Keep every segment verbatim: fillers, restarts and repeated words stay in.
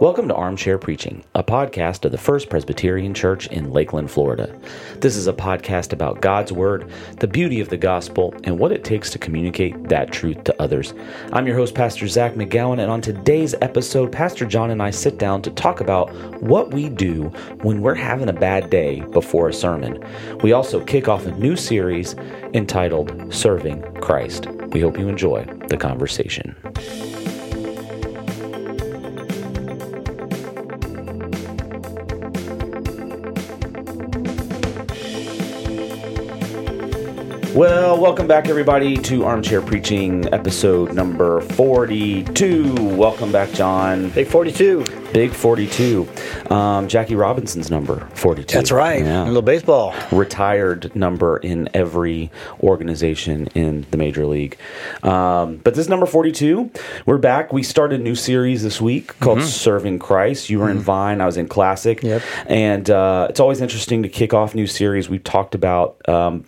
Welcome to Armchair Preaching, a podcast of the First Presbyterian Church in Lakeland, Florida. This is a podcast about God's Word, the beauty of the gospel, and what it takes to communicate that truth to others. I'm your host, Pastor Zach McGowan, and on today's episode, Pastor John and I sit down to talk about what we do when we're having a bad day before a sermon. We also kick off a new series entitled Serving Christ. We hope you enjoy the conversation. Well, welcome back, everybody, to Armchair Preaching, episode number forty-two. Welcome back, John. Big forty-two. Big forty-two. Um, Jackie Robinson's number, forty-two. That's right. Yeah. A little baseball. Retired number in every organization in the Major League. Um, but this is number forty-two. We're back. We started a new series this week called mm-hmm. Serving Christ. You were mm-hmm. in Vine. I was in Classic. Yep. And uh, it's always interesting to kick off new series. We've talked about... Um,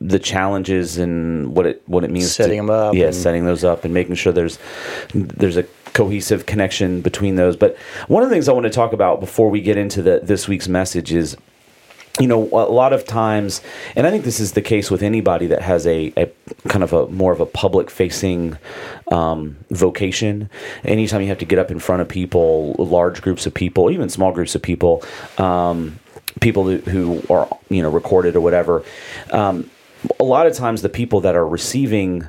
the challenges and what it what it means setting to, them up, yeah, setting those up and making sure there's there's a cohesive connection between those. But one of the things I want to talk about before we get into the this week's message is, you know, a lot of times, and I think this is the case with anybody that has a, a kind of a more of a public facing um, vocation. Anytime you have to get up in front of people, large groups of people, even small groups of people, um, people who are, you know, recorded or whatever. Um, a lot of times the people that are receiving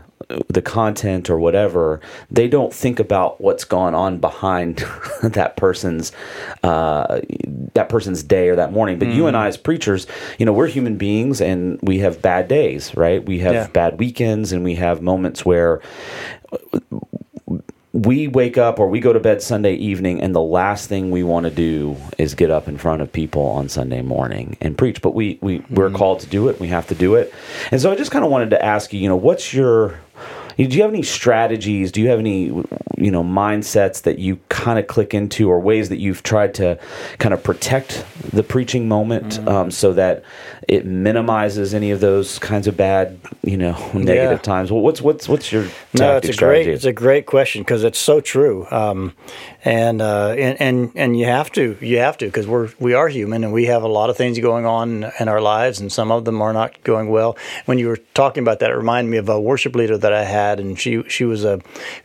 the content or whatever, they don't think about what's gone on behind that person's uh, that person's day or that morning. But mm. you and I as preachers, you know, we're human beings and we have bad days, right? We have yeah. bad weekends and we have moments where we wake up or we go to bed Sunday evening and the last thing we want to do is get up in front of people on Sunday morning and preach. But we, we, we're mm-hmm. called to do it. We have to do it. And so I just kind of wanted to ask you, you know, what's your, do you have any strategies? Do you have any, you know, mindsets that you kind of click into or ways that you've tried to kind of protect the preaching moment mm-hmm. um, so that it minimizes any of those kinds of bad, you know, negative yeah. times? Well, what's what's what's your no? It's a strategy? great it's a great question because it's so true, um, and, uh, and and and you have to you have to because we're we are human and we have a lot of things going on in our lives and some of them are not going well. When you were talking about that, it reminded me of a worship leader that I had, and she she was a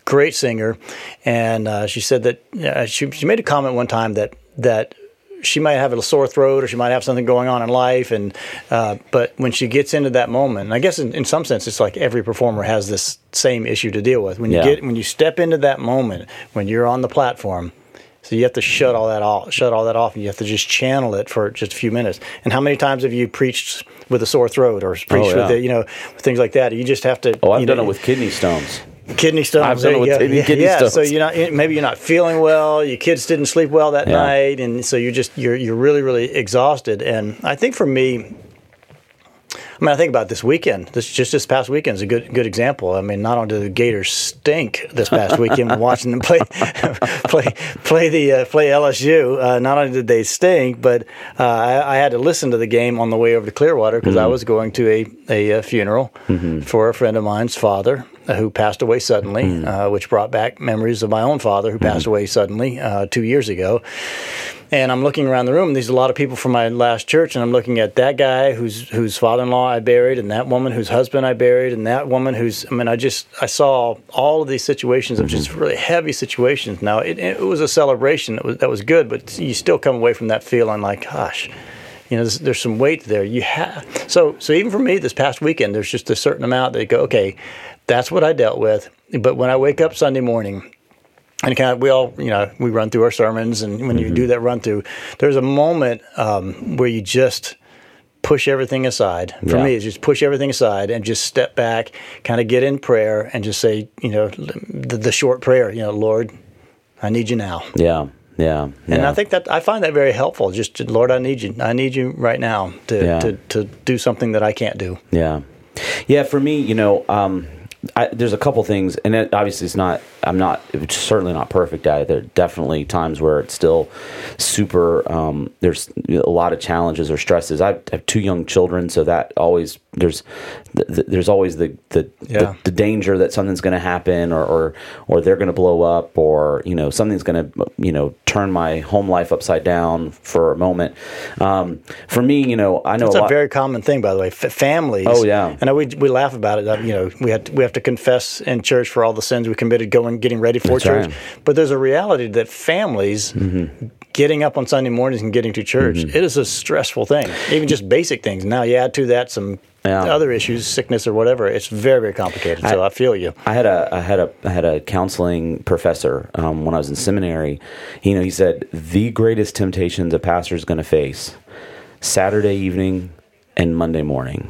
great singer, and uh, she said that uh, she she made a comment one time that that. she might have a sore throat or she might have something going on in life. And uh, but when she gets into that moment, and I guess in, in some sense, it's like every performer has this same issue to deal with. When you yeah. get when you step into that moment, when you're on the platform, so you have to shut all that off, shut all that off, and you have to just channel it for just a few minutes. And how many times have you preached with a sore throat or preached oh, yeah. with the, you know, things like that? You just have to. Oh, I've you know, done it with kidney stones. Kidney stones. I've done it with kidney, kidney yeah, stones. So you're not maybe you're not feeling well. Your kids didn't sleep well that yeah. night, and so you're just you're you're really really exhausted. And I think for me, I mean, I think about this weekend. This just this past weekend is a good good example. I mean, not only did the Gators stink this past weekend, watching them play play play the uh, play L S U. Uh, not only did they stink, but uh, I, I had to listen to the game on the way over to Clearwater because mm-hmm. I was going to a a, a funeral mm-hmm. for a friend of mine's father who passed away suddenly, mm-hmm. uh, which brought back memories of my own father who mm-hmm. passed away suddenly uh, two years ago. And I'm looking around the room. There's a lot of people from my last church, and I'm looking at that guy whose whose father-in-law I buried, and that woman whose husband I buried, and that woman who's. I mean, I just I saw all of these situations of just really heavy situations. Now it, it was a celebration that was that was good, but you still come away from that feeling like, gosh, you know, there's, there's some weight there. You have so so even for me this past weekend, there's just a certain amount that you go, okay, that's what I dealt with. But when I wake up Sunday morning. And kind of, we all, you know, we run through our sermons, and when you mm-hmm. do that run through, there's a moment um, where you just push everything aside. For yeah. me, it's just push everything aside and just step back, kind of get in prayer, and just say, you know, the, the short prayer, you know, Lord, I need you now. Yeah. Yeah, yeah, and I think that I find that very helpful. Just to, Lord, I need you. I need you right now to, yeah. to to do something that I can't do. Yeah, yeah. For me, you know. Um, I, there's a couple things, and it, obviously it's not, I'm not, it's certainly not perfect at it. There are definitely times where it's still super, um, there's a lot of challenges or stresses. I have two young children, so that always, there's the, there's always the the, yeah. the, the danger that something's going to happen or, or, or they're going to blow up or, you know, something's going to, you know, turn my home life upside down for a moment. Um, for me, you know, I know That's a, a lot- very common thing, by the way. F- families. Oh yeah. I know we we laugh about it. That, you know, we have to, we have to confess in church for all the sins we committed, going getting ready for That's church. Right. But there's a reality that families. Mm-hmm. Getting up on Sunday mornings and getting to church, mm-hmm. it is a stressful thing. Even just basic things. Now you add to that some yeah. other issues, sickness or whatever. It's very, very complicated. So I, I feel you. I had a, I had a, I had a counseling professor um, when I was in seminary. You know, he said the greatest temptations a pastor is going to face: Saturday evening and Monday morning.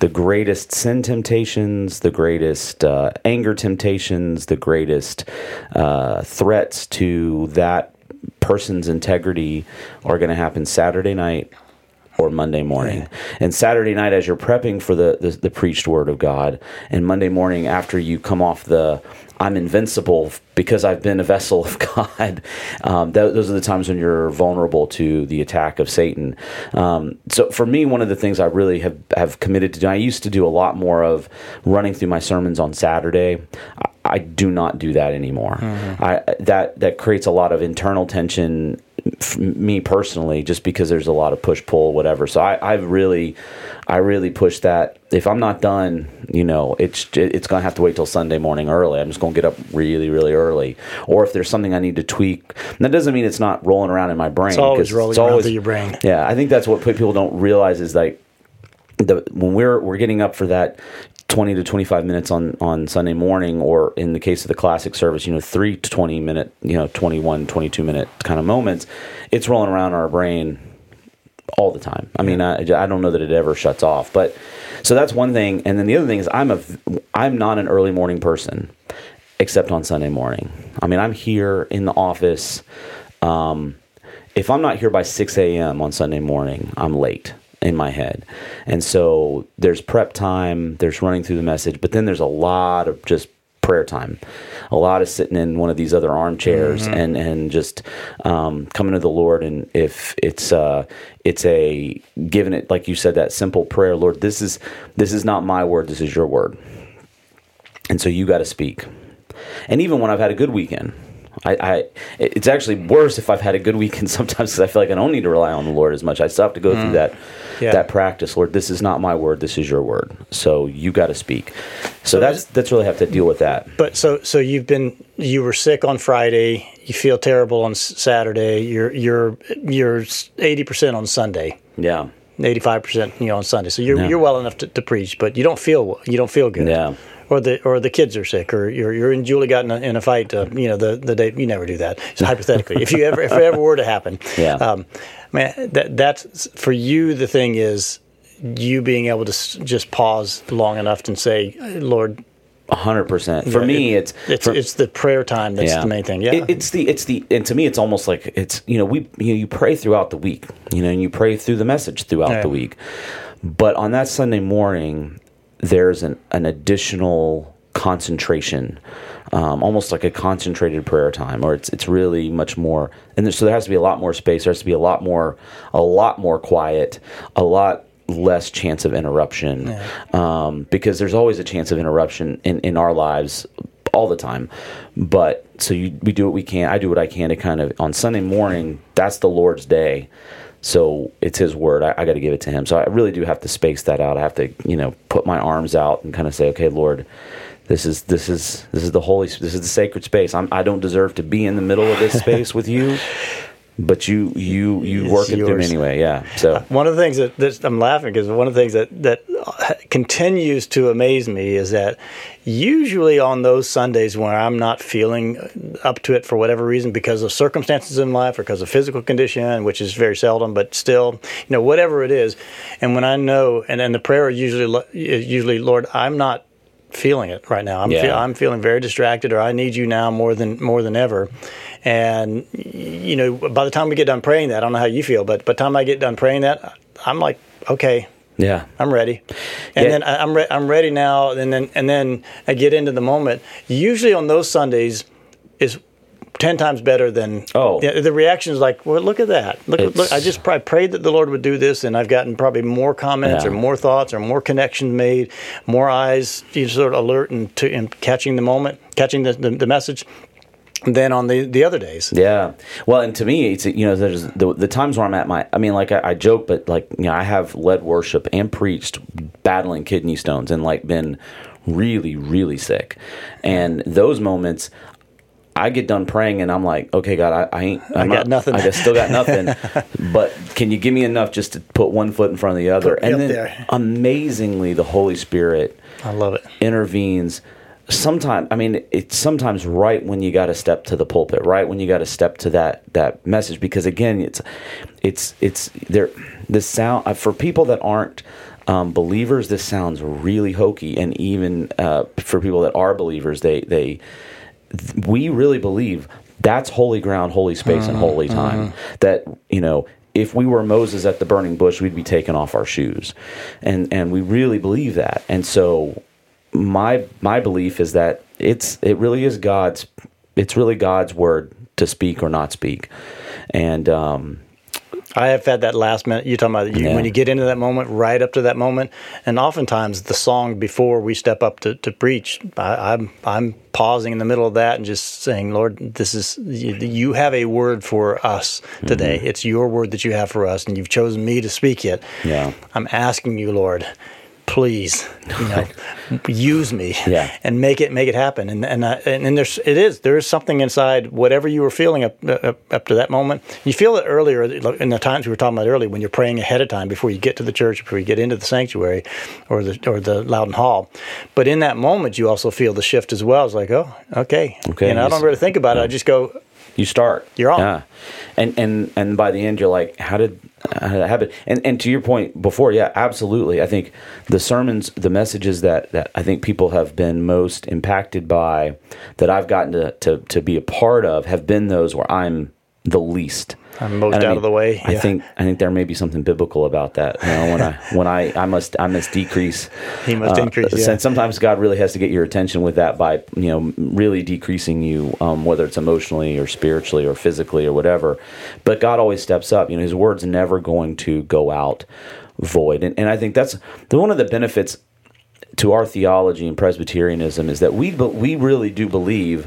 The greatest sin temptations, the greatest uh, anger temptations, the greatest uh, threats to that. Person's integrity are going to happen Saturday night or Monday morning. Yeah. And Saturday night as you're prepping for the, the, the preached word of God, and Monday morning after you come off the I'm invincible because I've been a vessel of God, um, th- those are the times when you're vulnerable to the attack of Satan. Um, so for me, one of the things I really have, have committed to do, I used to do a lot more of running through my sermons on Saturday. I, I do not do that anymore. Mm-hmm. I, that that creates a lot of internal tension for me personally, just because there's a lot of push pull, whatever. So I, I really, I really push that. If I'm not done, you know, it's it's gonna have to wait till Sunday morning early. I'm just gonna get up really, really early. Or if there's something I need to tweak, and that doesn't mean it's not rolling around in my brain. It's always rolling it's around always, through your brain. Yeah, I think that's what people don't realize is like the when we're we're getting up for that. twenty to twenty-five minutes on, on Sunday morning, or in the case of the classic service, you know, three to twenty minute, you know, twenty-one, twenty-two minute kind of moments, it's rolling around our brain all the time. I mean, I, I don't know that it ever shuts off, but so that's one thing. And then the other thing is I'm a, I'm not an early morning person except on Sunday morning. I mean, I'm here in the office. Um, if I'm not here by six a.m. on Sunday morning, I'm late. In my head. And so there's prep time, there's running through the message, but then there's a lot of just prayer time, a lot of sitting in one of these other armchairs mm-hmm. and, and just um, coming to the Lord. And if it's uh, it's a, giving it, like you said, that simple prayer, Lord, this is this is not my word, this is your word. And so you got to speak. And even when I've had a good weekend, I, I, it's actually worse if I've had a good weekend sometimes because I feel like I don't need to rely on the Lord as much. I still have to go mm. through that yeah. that practice. Lord, this is not my word. This is your word. So you got to speak. So, so that's that's really have to deal with that. But so so you've been you were sick on Friday. You feel terrible on Saturday. You're you're you're eighty percent on Sunday. Yeah, eighty-five percent you know on Sunday. So you're yeah. you're well enough to, to preach, but you don't feel you don't feel good. Yeah. Or the or the kids are sick, or you're you're and Julie got in a, in a fight. Uh, you know the, the day you never do that. So hypothetically, if you ever if it ever were to happen, yeah. Um, man, that that's for you. The thing is, you being able to just pause long enough and say, Lord. one hundred percent. For yeah, me, it's it's, for, it's the prayer time that's yeah. the main thing. Yeah, it, it's the it's the and to me, it's almost like it's you know we you know, you pray throughout the week, you know, and you pray through the message throughout yeah. the week, but on that Sunday morning. There's an, an additional concentration, um, almost like a concentrated prayer time, or it's it's really much more. And there, so there has to be a lot more space. There has to be a lot more, a lot more quiet, a lot less chance of interruption, yeah. um, because there's always a chance of interruption in, in our lives all the time. But so you, we do what we can. I do what I can to kind of on Sunday morning. That's the Lord's day. So it's his word. I, I got to give it to him. So I really do have to space that out. I have to, you know, put my arms out and kind of say, okay, Lord, this is this is this is the holy. This is the sacred space. I'm, I don't deserve to be in the middle of this space with you, but you you you it's work it yours. Through anyway. Yeah. So one of the things that that's, I'm laughing because one of the things that that continues to amaze me is that usually on those Sundays when I'm not feeling up to it for whatever reason, because of circumstances in life or because of physical condition, which is very seldom, but still, you know, whatever it is. And when I know, and, and the prayer usually is usually, Lord, I'm not feeling it right now. I'm yeah. fe- I'm feeling very distracted, or I need you now more than more than ever. And, you know, by the time we get done praying that, I don't know how you feel, but by the time I get done praying that, I'm like, okay. Yeah, I'm ready, and yeah. then I'm re- I'm ready now, and then and then I get into the moment. Usually on those Sundays is ten times better than oh the, the reaction is like, well, look at that, look, look I just probably prayed that the Lord would do this, and I've gotten probably more comments yeah. or more thoughts or more connections made, more eyes, you sort of alert and to and catching the moment, catching the the, the message. than on the, the other days. Yeah. Well, and to me, it's, you know, there's the, the times where I'm at my, I mean, like I, I joke, but like, you know, I have led worship and preached battling kidney stones and like been really, really sick. And those moments, I get done praying and I'm like, okay, God, I, I ain't, I'm I got not, nothing. I just still got nothing, but can you give me enough just to put one foot in front of the other? Put and then there. Amazingly, the Holy Spirit, I love it, intervenes. Sometimes, I mean, it's sometimes right when you got to step to the pulpit, right when you got to step to that, that message, because again, it's, it's, it's there. The sound for people that aren't um, believers, this sounds really hokey, and even uh, for people that are believers, they, they, we really believe that's holy ground, holy space, uh-huh, and holy time. Uh-huh. That, you know, if we were Moses at the burning bush, we'd be taking off our shoes, and and we really believe that, and so. My my belief is that it's it really is God's it's really God's word to speak or not speak, and um, I have had that last minute. You're talking about you, yeah. when you get into that moment, right up to that moment, and oftentimes the song before we step up to, to preach, I, I'm I'm pausing in the middle of that and just saying, Lord, this is you, you have a word for us today. Mm-hmm. It's your word that you have for us, and you've chosen me to speak it. Yeah, I'm asking you, Lord. Please, you know, use me yeah. and make it make it happen. And and I, and, and there's it is there is something inside whatever you were feeling up, up up to that moment. You feel it earlier in the times we were talking about earlier when you're praying ahead of time before you get to the church, before you get into the sanctuary, or the or the Loudon Hall. But in that moment, you also feel the shift as well. It's like, oh, okay, okay. And I don't really think about yeah. it. I just go. You start. You're on. Yeah. And, and and by the end, you're like, how did, how did that happen? And and to your point before, yeah, absolutely. I think the sermons, the messages that, that I think people have been most impacted by, that I've gotten to, to, to be a part of, have been those where I'm the least. I'm most out mean, of the way. I yeah. think I think there may be something biblical about that. You know, when I when I, I must I must decrease. He must uh, increase. Yeah. And sometimes God really has to get your attention with that by, you know, really decreasing you, um, whether it's emotionally or spiritually or physically or whatever. But God always steps up. You know, His word's never going to go out void. And and I think that's the, one of the benefits to our theology and Presbyterianism is that we we really do believe.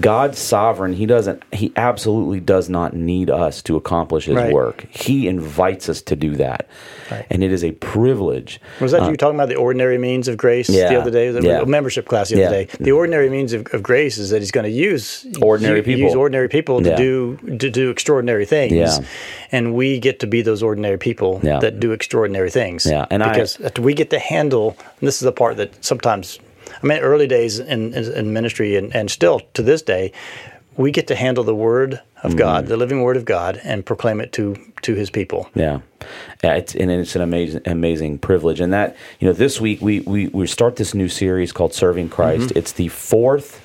God's sovereign. He doesn't. He absolutely does not need us to accomplish His right. work. He invites us to do that, right. and it is a privilege. Was that uh, you were talking about the ordinary means of grace yeah, the other day? The yeah. membership class the yeah. other day. The ordinary means of, of grace is that He's going to use ordinary you, people. Use ordinary people to yeah. do to do extraordinary things, yeah. and we get to be those ordinary people yeah. that do extraordinary things. Yeah, and because I, we get to handle. And this is the part that sometimes. I mean, early days in, in, in ministry and, and still to this day, we get to handle the Word of God, mm. the living Word of God, and proclaim it to to His people. Yeah, yeah it's, and it's an amazing amazing privilege. And that, you know, this week we we, we start this new series called Serving Christ. Mm-hmm. It's the fourth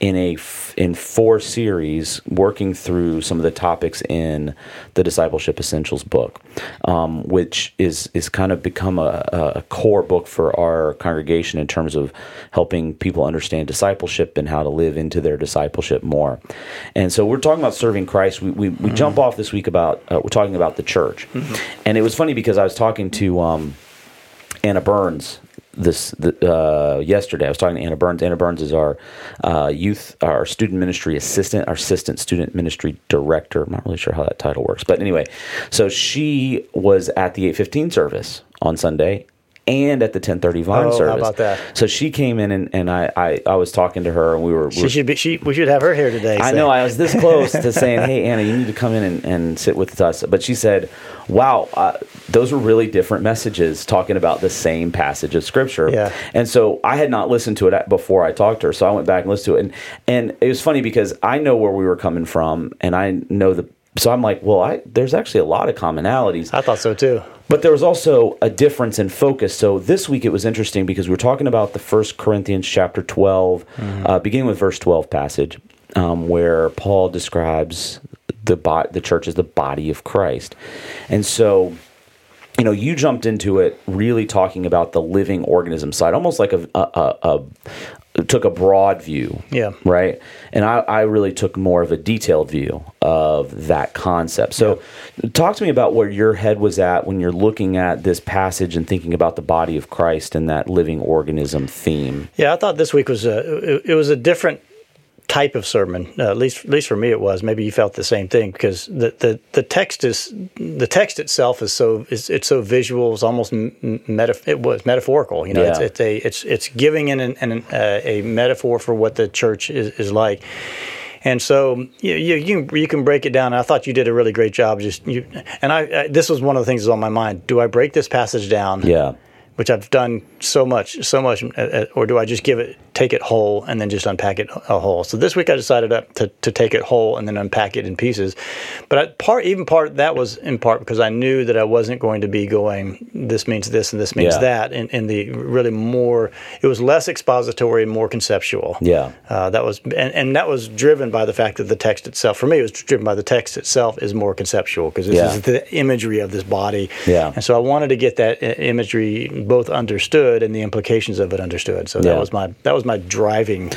in a in four series working through some of the topics in the Discipleship Essentials book, um, which is is kind of become a, a core book for our congregation in terms of helping people understand discipleship and how to live into their discipleship more. And so we're talking about serving Christ. We we, we mm-hmm. jump off this week about uh, we're talking about the church, mm-hmm. and it was funny because I was talking to um, Anna Burns. This uh, yesterday, I was talking to Anna Burns. Anna Burns is our uh, youth, our student ministry assistant, our assistant student ministry director. I'm not really sure how that title works, but anyway, so she was at the eight fifteen service on Sunday and at the ten thirty Vine oh, service. How about that? So she came in, and, and I, I, I was talking to her, and we were. We she were, should be. She we should have her here today. I so. know. I was this close to saying, "Hey, Anna, you need to come in and, and sit with us." But she said, "Wow, uh, those were really different messages talking about the same passage of Scripture." Yeah. And so I had not listened to it before I talked to her, so I went back and listened to it, and and it was funny because I know where we were coming from, and I know the. So I'm like, well, I, there's actually a lot of commonalities. I thought so too. But there was also a difference in focus. So this week it was interesting because we were talking about the First Corinthians chapter twelve, mm-hmm. uh, beginning with verse twelve passage, um, where Paul describes the bo- the church as the body of Christ. And so, you know, you jumped into it really talking about the living organism side, almost like a... a, a, a took a broad view, yeah, right? And I, I really took more of a detailed view of that concept. So yeah. talk to me about where your head was at when you're looking at this passage and thinking about the body of Christ and that living organism theme. Yeah, I thought this week was a, it, it was a different type of sermon, uh, at least at least for me it was. Maybe you felt the same thing, because the, the, the text is the text itself is so it's, it's so visual. It's almost metaf- it was metaphorical. You know, yeah. it's, it's a it's it's giving an, an, an uh, a metaphor for what the church is, is like. And so you, you you you can break it down. And I thought you did a really great job. Just you, and I, I. This was one of the things that was on my mind. Do I break this passage down? Yeah. Which I've done so much, so much, or do I just give it, take it whole, and then just unpack it a whole? So this week I decided to to take it whole and then unpack it in pieces. But I, part, even part that was in part because I knew that I wasn't going to be going, this means this and this means yeah. that, and, and the really more, it was less expository and more conceptual. Yeah, uh, that was, and, and that was driven by the fact that the text itself, for me, it was driven by the text itself is more conceptual because this yeah. is the imagery of this body. Yeah, and so I wanted to get that imagery both understood and the implications of it understood. So yeah. that was my that was my driving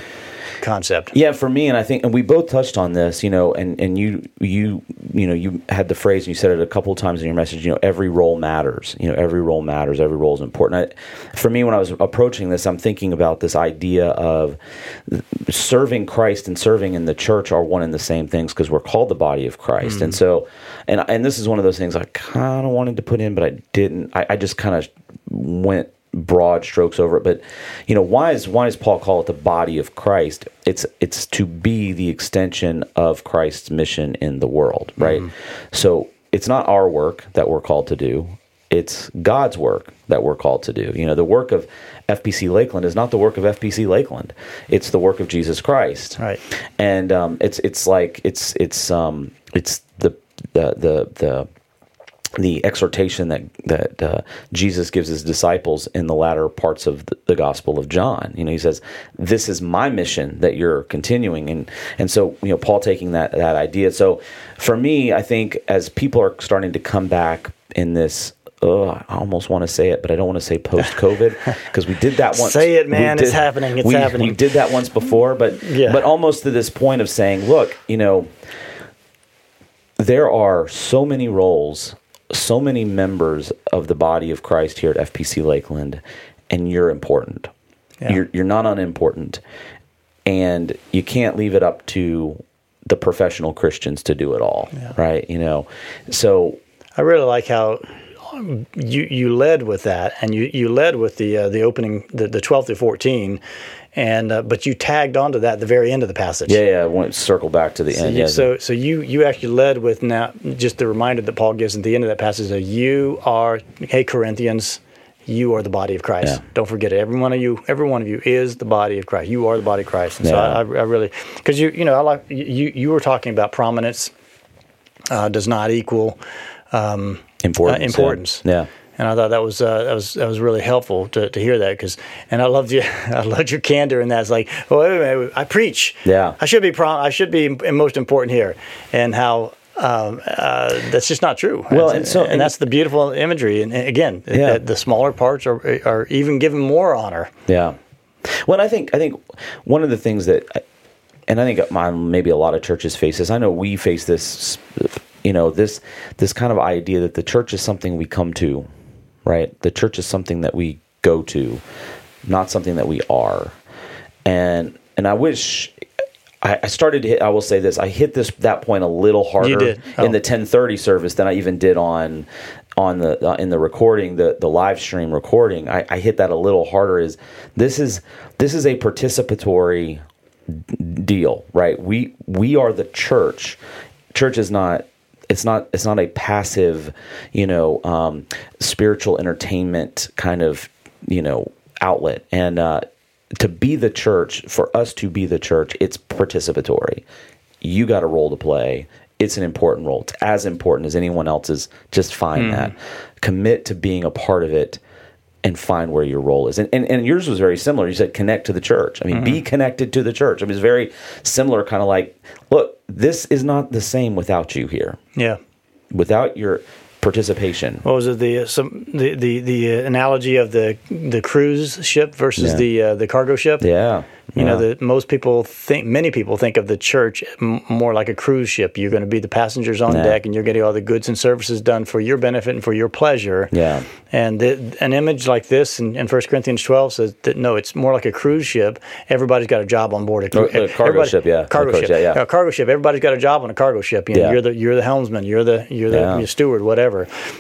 concept. Yeah, for me, and I think, and we both touched on this, you know, and, and you you you know you had the phrase, and you said it a couple of times in your message. You know, every role matters. You know, every role matters. Every role is important. I, for me, when I was approaching this, I'm thinking about this idea of serving Christ and serving in the church are one and the same things because we're called the body of Christ. Mm-hmm. And so, and and this is one of those things I kind of wanted to put in, but I didn't. I, I just kind of went broad strokes over it, but you know, why is why does Paul call it the body of Christ? It's it's to be the extension of Christ's mission in the world, right? Mm-hmm. So it's not our work that we're called to do; it's God's work that we're called to do. You know, the work of F P C Lakeland is not the work of F P C Lakeland; it's the work of Jesus Christ, right? And um, it's it's like it's it's um it's the the the the. the exhortation that that uh, Jesus gives his disciples in the latter parts of the, the Gospel of John. You know, he says, "This is my mission that you're continuing," and and so you know, Paul taking that that idea. So, for me, I think as people are starting to come back in this. Oh, I almost want to say it, but I don't want to say post-COVID because we did that once. Say it, man. Did, it's happening. It's we, happening. We did that once before, but yeah. but almost to this point of saying, look, you know, there are so many roles, so many members of the body of Christ here at F P C Lakeland, and you're important. Yeah. You're, you're not unimportant, and you can't leave it up to the professional Christians to do it all, yeah. right? You know, so I really like how you you led with that, and you, you led with the uh, the opening the, the twelve through fourteen. And uh, but you tagged onto that at the very end of the passage. Yeah, yeah. I want to circle back to the so end. You, yeah. So so you you actually led with now just the reminder that Paul gives at the end of that passage that you are, hey Corinthians, you are the body of Christ. Yeah. Don't forget it. Every one of you, every one of you is the body of Christ. You are the body of Christ. And yeah. so I, I really because you you know I like you you were talking about prominence uh, does not equal um, importance. Uh, importance. Yeah. yeah. And I thought that was uh, that was that was really helpful to, to hear that because, and I loved you, I loved your candor in that. It's like, oh, wait, wait, wait, I preach, yeah, I should be prom- I should be most important here, and how um, uh, that's just not true. Well, and, and so and, and that's the beautiful imagery. And, and again, yeah. the, the smaller parts are are even given more honor. Yeah. Well, I think I think one of the things that, I, and I think my, maybe a lot of churches face this. I know we face this. You know, this this kind of idea that the church is something we come to. Right, the church is something that we go to, not something that we are, and and I wish I, I started to hit. I will say this: I hit this that point a little harder oh. in the ten thirty service than I even did on on the uh, in the recording, the the live stream recording. I, I hit that a little harder. Is this is this is a participatory deal, right? We we are the church. Church is not. It's not. It's not a passive, you know, um, spiritual entertainment kind of, you know, outlet. And uh, to be the church, for us to be the church, it's participatory. You got a role to play. It's an important role. It's as important as anyone else's. Just find mm. that. Commit to being a part of it, and find where your role is. And, and and yours was very similar. You said connect to the church. I mean, mm-hmm. be connected to the church. I mean, it's very similar, kind of like, look, this is not the same without you here. Yeah. Without your participation. What was it, the some the the, the analogy of the the cruise ship versus yeah. the uh, the cargo ship? Yeah, you yeah. know, the, most people think many people think of the church m- more like a cruise ship. You're going to be the passengers on yeah. deck, and you're getting all the goods and services done for your benefit and for your pleasure. Yeah, and the, an image like this in, in First Corinthians twelve says that no, it's more like a cruise ship. Everybody's got a job on board a, cru- a cargo ship. Yeah, cargo course, ship. Yeah, yeah. A cargo ship. Everybody's got a job on a cargo ship. You know, yeah. you're the you're the helmsman. You're the you're the yeah. you're steward. Whatever.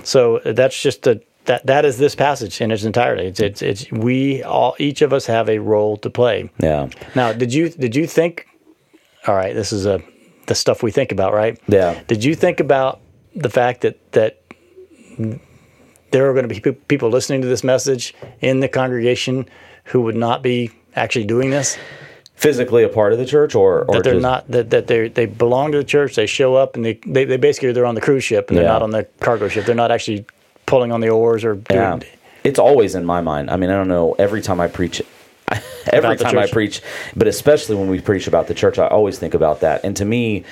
So that's just a, that that is this passage in its entirety. It's, it's it's we all each of us have a role to play. Yeah. Now, did you did you think? All right, this is a the stuff we think about, right? Yeah. Did you think about the fact that that there are going to be pe- people listening to this message in the congregation who would not be actually doing this? Physically a part of the church, or, or that they're just, not that, that they they belong to the church. They show up and they they, they basically they're on the cruise ship and they're yeah. not on the cargo ship. They're not actually pulling on the oars or doing. Yeah. It's always in my mind. I mean, I don't know. Every time I preach, every time church. I preach, but especially when we preach about the church, I always think about that. And to me,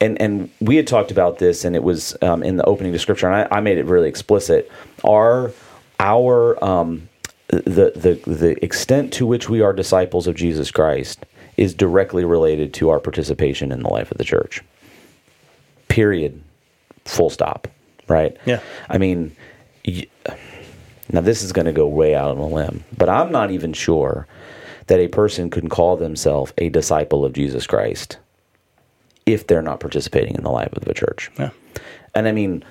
and and we had talked about this, and it was um, in the opening to scripture, and I, I made it really explicit. Our our um, the the the extent to which we are disciples of Jesus Christ is directly related to our participation in the life of the church. Period. Full stop. Right? Yeah. I mean, now this is going to go way out on a limb, but I'm not even sure that a person can call themselves a disciple of Jesus Christ if they're not participating in the life of the church. Yeah. And I mean,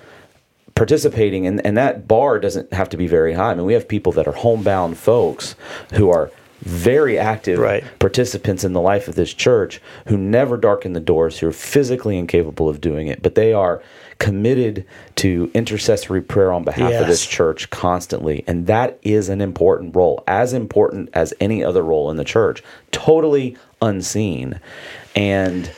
participating, and, and that bar doesn't have to be very high. I mean, we have people that are homebound folks who are very active right. participants in the life of this church who never darken the doors, who are physically incapable of doing it, but they are committed to intercessory prayer on behalf yes. of this church constantly. And that is an important role, as important as any other role in the church, totally unseen. And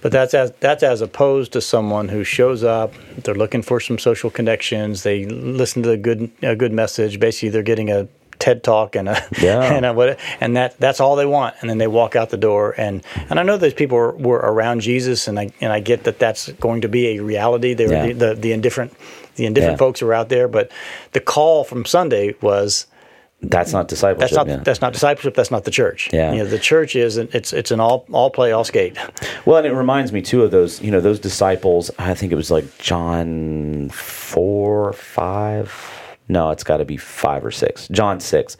But that's as that's as opposed to someone who shows up, they're looking for some social connections, they listen to a good a good message, basically they're getting a TED Talk and a, yeah. and, a, and that that's all they want, and then they walk out the door. And, and I know those people were, were around Jesus, and I and I get that that's going to be a reality. They were yeah. the, the the indifferent the indifferent yeah. folks were out there, but the call from Sunday was that's not discipleship. That's not, yeah. that's not discipleship. That's not the church. Yeah. You know, the church is it's it's an all all play all skate. Well, and it reminds me too of those you know those disciples. I think it was like John four five. No, it's got to be five or six. John six,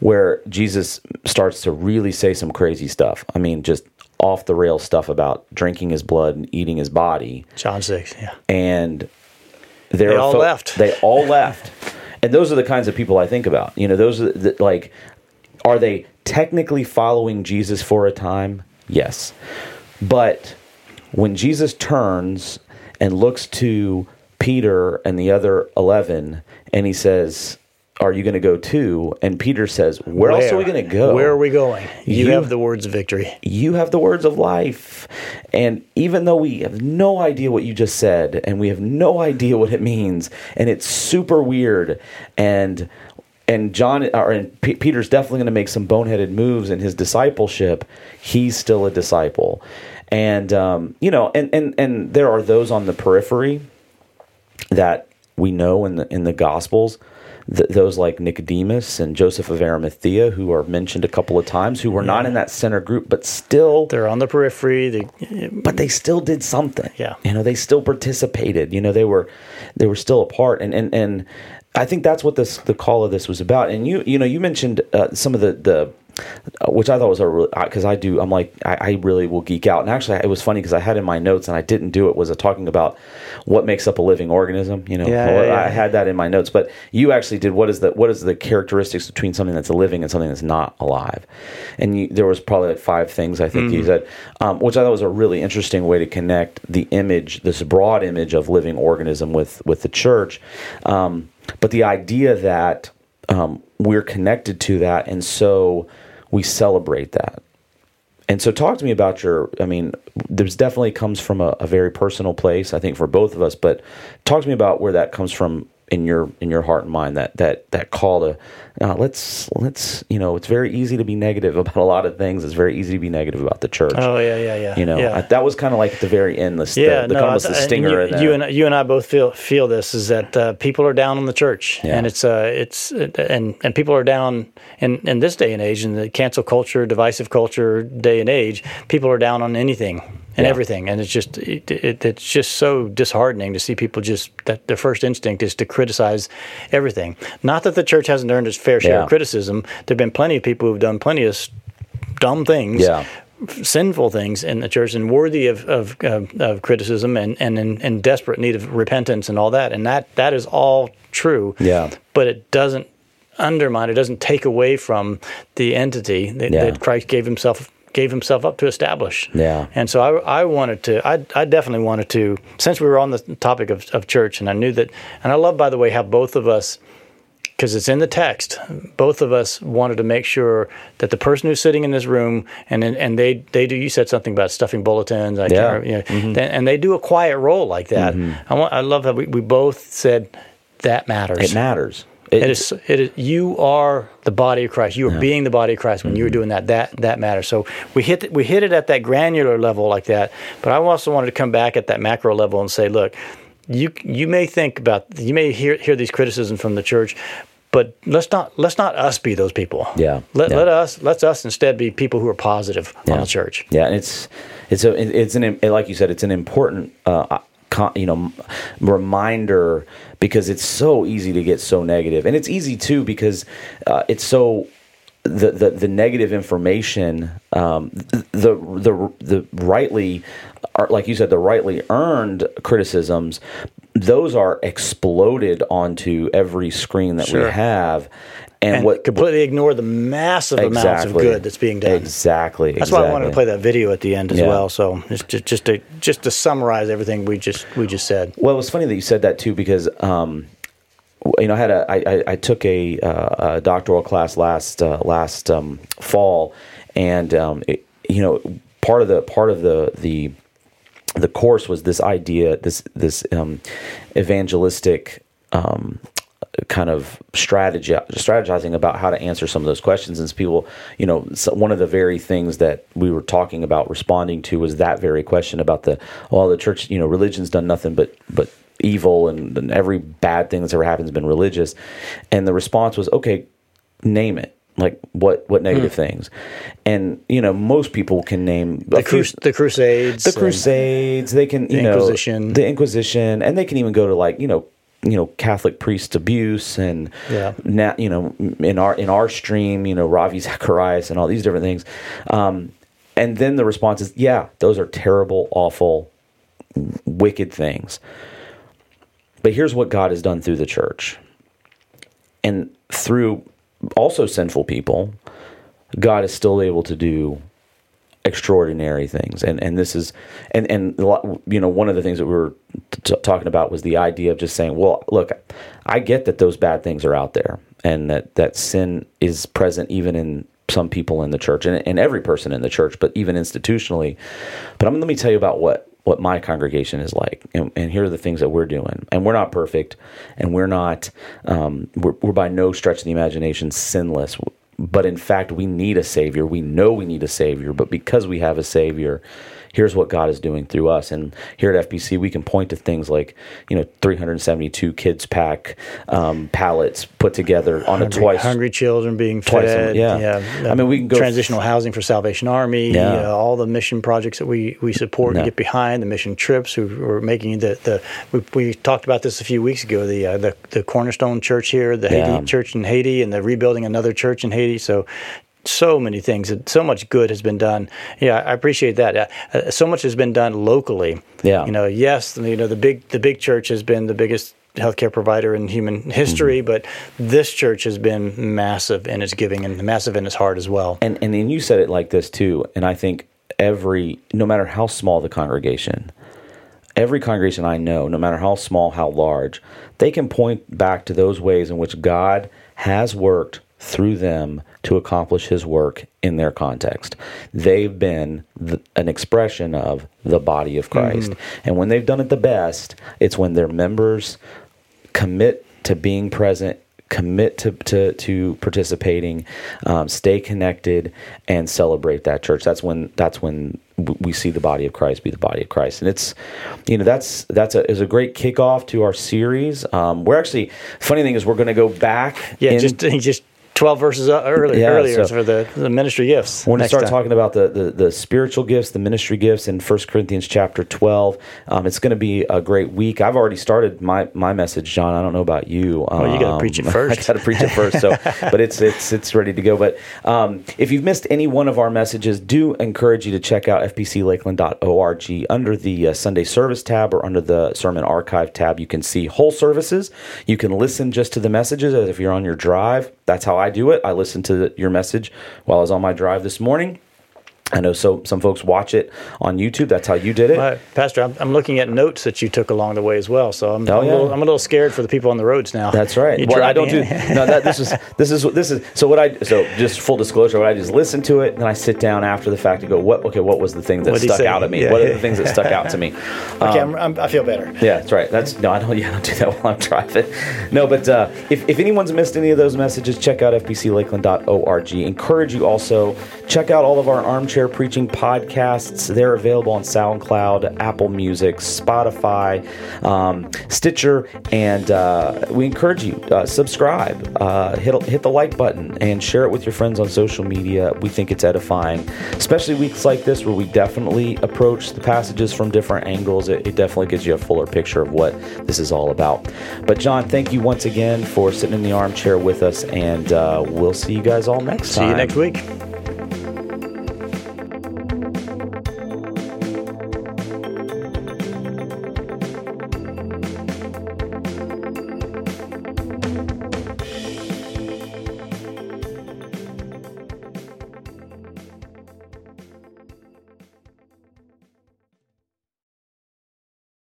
where Jesus starts to really say some crazy stuff. I mean, just off the rail stuff about drinking his blood and eating his body. John six. Yeah. And they all fo- left. They all left. And those are the kinds of people I think about. You know, those are the, like, are they technically following Jesus for a time? Yes. But when Jesus turns and looks to Peter and the other eleven and he says, are you going to go too? And Peter says, where, where else are we going to go? Where are we going? You, you have the words of victory. You have the words of life. And even though we have no idea what you just said, and we have no idea what it means, and it's super weird, and and John or and P- Peter's definitely going to make some boneheaded moves in his discipleship, he's still a disciple. And um, you know, and and and there are those on the periphery that we know in the in the Gospels. Th- those like Nicodemus and Joseph of Arimathea, who are mentioned a couple of times, who were yeah. not in that center group, but still they're on the periphery. They, but they still did something. Yeah, you know, they still participated. You know, they were they were still a part. And and, and I think that's what this the call of this was about. And you you know you mentioned uh, some of the the uh, which I thought was a really because I do I'm like I, I really will geek out. And actually, it was funny because I had in my notes and I didn't do it was a talking about what makes up a living organism. You know, yeah, yeah, yeah. I had that in my notes, but you actually did what is the what is the characteristics between something that's living and something that's not alive? And you, there was probably like five things I think mm-hmm. you said, um, which I thought was a really interesting way to connect the image, this broad image of living organism with with the church. Um, But the idea that um, we're connected to that, and so we celebrate that. And so talk to me about your, I mean, this definitely comes from a, a very personal place, I think, for both of us, but talk to me about where that comes from in your in your heart and mind, that that that call to uh, let's let's you know, it's very easy to be negative about a lot of things. It's very easy to be negative about the church. Oh yeah, yeah, yeah. You know, yeah. I, that was kind of like at the very end, the, yeah, the, the no, almost I, the stinger. And you, you and you and I both feel feel this is that uh, people are down on the church, yeah. and it's uh it's and and people are down in, in this day and age, in the cancel culture, divisive culture day and age. People are down on anything. And yeah. everything, and it's just it, it, it's just so disheartening to see people just that their first instinct is to criticize everything. Not that the church hasn't earned its fair share yeah. of criticism. There've been plenty of people who've done plenty of dumb things, yeah. sinful things in the church, and worthy of of, of, of criticism, and and in, in desperate need of repentance and all that. And that that is all true. Yeah, but it doesn't undermine. It doesn't take away from the entity that, yeah. that Christ gave himself. gave himself up to establish. Yeah. And so I, I wanted to, I, I definitely wanted to, since we were on the topic of, of church, and I knew that, and I love, by the way, how both of us, because it's in the text, both of us wanted to make sure that the person who's sitting in this room, and and they, they do, you said something about stuffing bulletins, I yeah. can't remember, you know, mm-hmm. they, and they do a quiet role like that. Mm-hmm. I want, I love how we, we both said, that matters. It matters. It, it is. It is. You are the body of Christ. You are yeah. being the body of Christ when mm-hmm. you were doing that. That that matters. So we hit the, we hit it at that granular level like that. But I also wanted to come back at that macro level and say, look, you you may think about you may hear hear these criticisms from the church, but let's not let's not us be those people. Yeah. Let yeah. let us let's us instead be people who are positive yeah. on the church. Yeah. And it's it's a it's an like you said it's an important. Uh, you know, reminder, because it's so easy to get so negative. And it's easy, too, because uh, it's so... The, the the negative information, um, the the the rightly, like you said, the rightly earned criticisms, those are exploded onto every screen that sure. we have, and, and what completely ignore the massive exactly, amounts of good that's being done. Exactly, that's exactly. why I wanted to play that video at the end as yeah. well. So just just to just to summarize everything we just we just said. Well, it was funny that you said that too, because. Um, You know, I had a I, I took a, uh, a doctoral class last uh, last um, fall, and um, it, you know, part of the part of the the the course was this idea, this this um, evangelistic um, kind of strategy strategizing about how to answer some of those questions. And people, you know, one of the very things that we were talking about responding to was that very question about the well, the church, you know, religion's done nothing but but. evil, and, and every bad thing that's ever happened has been religious. And the response was, okay, name it. Like, what what negative mm. things? And, you know, most people can name... The, cru- few, the Crusades. The Crusades. They can, the you know... The Inquisition. The Inquisition. And they can even go to, like, you know, you know, Catholic priest abuse and, yeah. na- you know, in our in our stream, you know, Ravi Zacharias and all these different things. Um, and then the response is, yeah, those are terrible, awful, wicked things. But here's what God has done through the church. And through also sinful people, God is still able to do extraordinary things. And and this is, and, and you know, one of the things that we were t- talking about was the idea of just saying, well, look, I get that those bad things are out there, and that, that sin is present even in some people in the church, and, and every person in the church, but even institutionally. But I'm, let me tell you about what. what my congregation is like, and, and here are the things that we're doing. And we're not perfect, and we're not, um, we're, we're by no stretch of the imagination sinless, but in fact, we need a Savior. We know we need a Savior, but because we have a Savior, here's what God is doing through us. And here at F P C, we can point to things like, you know, three seventy-two Kids Pack um, pallets put together on hungry, a twice. Hungry children being twice fed. A, yeah. yeah. I mean, we can go. Transitional f- housing for Salvation Army, yeah. you know, all the mission projects that we, we support no. and get behind, the mission trips. We were making the, the we, we talked about this a few weeks ago, the uh, the, the Cornerstone Church here, the yeah. Haiti church in Haiti, and the rebuilding another church in Haiti. So, so many things, so much good has been done. Yeah, I appreciate that. Uh, so much has been done locally. Yeah, you know, yes, you know, the big the big church has been the biggest healthcare provider in human history, mm-hmm. but this church has been massive in its giving and massive in its heart as well. And and then you said it like this too, and I think every, no matter how small the congregation, every congregation I know, no matter how small, how large, they can point back to those ways in which God has worked through them to accomplish his work in their context. They've been the, an expression of the body of Christ. Mm-hmm. And when they've done it the best, it's when their members commit to being present, commit to to, to participating, um, stay connected, and celebrate that church. That's when that's when we see the body of Christ be the body of Christ. And it's, you know, that's that's a is a great kickoff to our series. Um, we're actually, funny thing is, we're going to go back. Yeah, in, just just. twelve verses early, yeah, earlier so for the, the ministry gifts. We're going to start time. talking about the, the, the spiritual gifts, the ministry gifts in First Corinthians chapter twelve. Um, it's going to be a great week. I've already started my, my message, John. I don't know about you. Um, well, you got to preach it first. I got to preach it first. So, but it's it's it's ready to go. But um, if you've missed any one of our messages, do encourage you to check out f p c lakeland dot org. Under the uh, Sunday Service tab or under the Sermon Archive tab, you can see whole services. You can listen just to the messages as if you're on your drive. That's how I do it. I listened to the, your message while I was on my drive this morning. I know so some folks watch it on YouTube. That's how you did it. Right. Pastor, I'm, I'm looking at notes that you took along the way as well. So I'm, oh, I'm, yeah. a little, I'm a little scared for the people on the roads now. That's right. Well, I don't in. do no. That, this is this is this is so what I so just full disclosure. What I just listen to it, and then I sit down after the fact and go, what? Okay, what was the thing that What'd stuck out at me? Yeah. What are the things that stuck out to me? Um, okay, I'm, I'm, I feel better. Yeah, that's right. That's no, I don't. Yeah, I don't do that while I'm driving. No, but uh, if if anyone's missed any of those messages, check out f p c lakeland dot org. Encourage you also check out all of our Armchair Preaching podcasts. They're available on SoundCloud, Apple Music, Spotify, um, Stitcher, and uh, we encourage you uh, subscribe, uh, hit hit the like button, and share it with your friends on social media. We think it's edifying, especially weeks like this where we definitely approach the passages from different angles. It, it definitely gives you a fuller picture of what this is all about. But John, thank you once again for sitting in the armchair with us, and uh, we'll see you guys all next time. See you next week.